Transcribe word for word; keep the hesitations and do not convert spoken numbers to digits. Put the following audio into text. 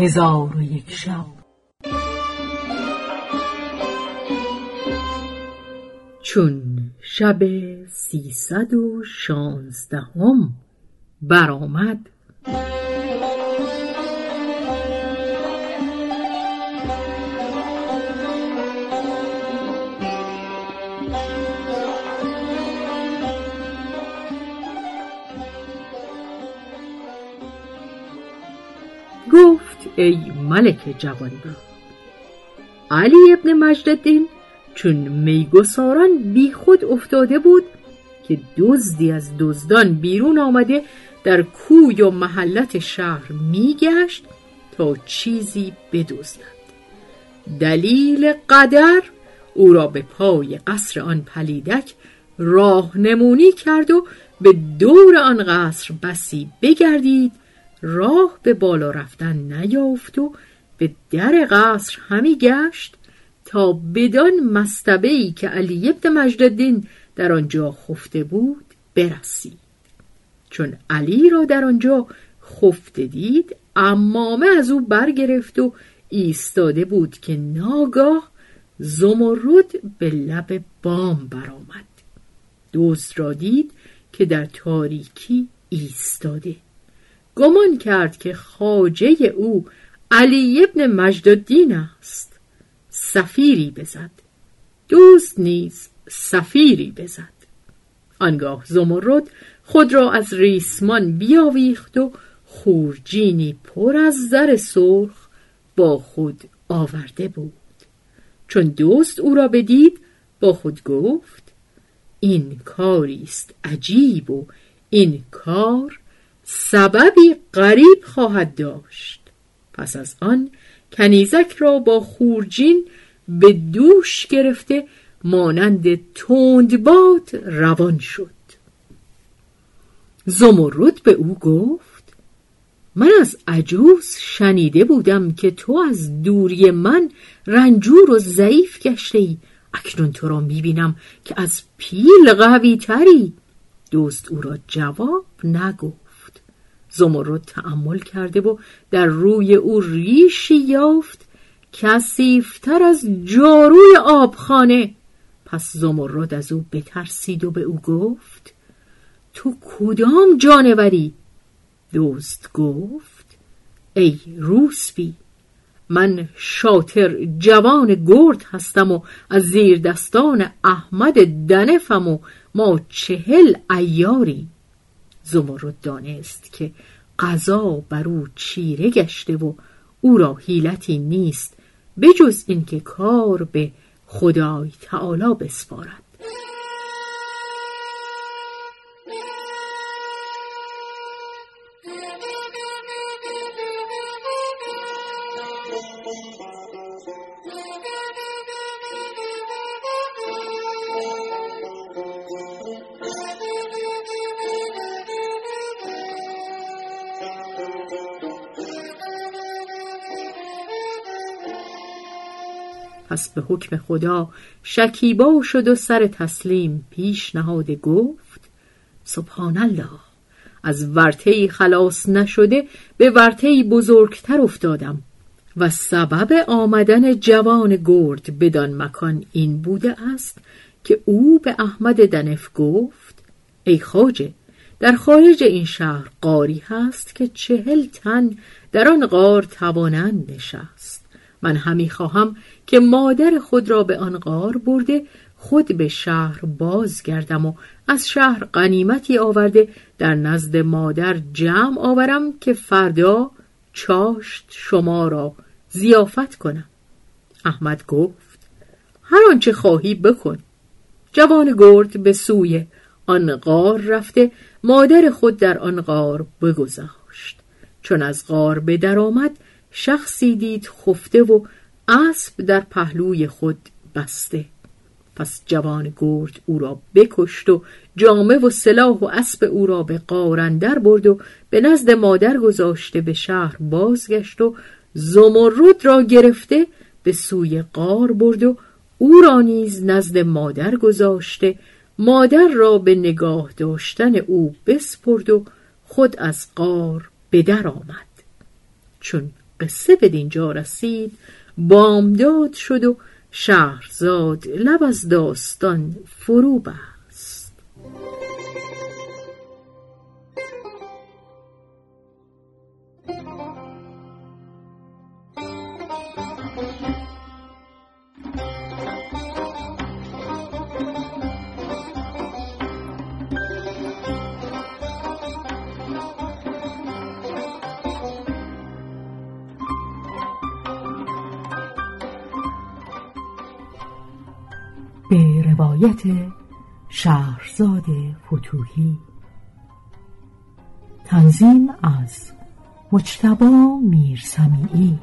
هزار و یک شب. چون شب سیصد و شانزدهم برآمد، گفت ای ملک جوانبخت، علی ابن مجدالدین چون میگساران بی خود افتاده بود که دزدی از دزدان بیرون آمده در کوی و محلت شهر میگشت تا چیزی بدزدند. دلیل قدر او را به پای قصر آن پلیدک راهنمونی کرد و به دور آن قصر بسی بگردید، راه به بالا رفتن نیافت و به در قصر همی گشت تا بدان مصطبه‌ای که علی بن مجدالدین در آنجا خفته بود برسید. چون علی را در آنجا خفته دید، عمامه از او برگرفت و ایستاده بود که ناگاه زمرد به لب بام برآمد. دزد را دید که در تاریکی ایستاده، گمان کرد که خواجه او علی بن مجدالدین است، صفیری بزد. دزد نیز صفیری بزد. آنگاه زمرد خود را از ریسمان بیاویخت و خورجینی پر از زر سرخ با خود آورده بود. چون دزد او را بدید، با خود گفت این کاری است عجیب و این کار سببی غریب خواهد داشت. پس از آن کنیزک را با خورجین به دوش گرفته مانند تندباد روان شد. زمرد به او گفت من از عجوز شنیده بودم که تو از دوری من رنجور و ضعیف گشته‌ای، اکنون تو را میبینم که از پیل قوی تری. دوست او را جواب نگفت. زمرد تأمل کرده و در روی او ریشی یافت کثیف‌تر از جاروی آبخانه. پس زمرد از او بترسید و به او گفت تو کدام جانوری؟ دوست گفت ای روسبی، من شاطر جوان گرد هستم و از زیر دستان احمد دنفم و ما چهل عیاری. زمرد دانست که قضا بر او چیره گشته و او را حیلتی نیست بجز این که کار به خدای تعالی بسپارد. پس به حکم خدا شکیبا شد و سر تسلیم پیش نهاد، گفت سبحان الله، از ورطه‌ای خلاص نشده به ورطه‌ای بزرگتر افتادم و سبب آمدن جوان گرد بدان مکان این بوده است که او به احمد دنف گفت ای خواجه، در خارج این شهر غاری هست که چهل تن در آن غار توانند نشست. من همی خواهم که مادر خود را به آن غار برده خود به شهر بازگردم و از شهر غنیمتی آورده در نزد مادر جمع آورم که فردا چاشت شما را ضیافت کنم. احمد گفت هر آنچه خواهی بکن. جوان گرد به سوی آن غار رفته مادر خود در آن غار بگذاشت. چون از غار به در آمد، شخصی دید خفته و اسب در پهلوی خود بسته. پس جوان گرد او را بکشت و جامه و سلاح و اسب او را به غار اندر برد و به نزد مادر گذاشته به شهر بازگشت و زمرد را گرفته به سوی غار برد و او را نیز نزد مادر گذاشته، مادر را به نگاه داشتن او بسپرد و خود از غار به در آمد. چون قصه به دینجا رسید، بامداد شد و شهرزاد لب از داستان فرو بست. به روایت شهرزاد فتوحی، تنظیم از مجتبی میرسمیعی.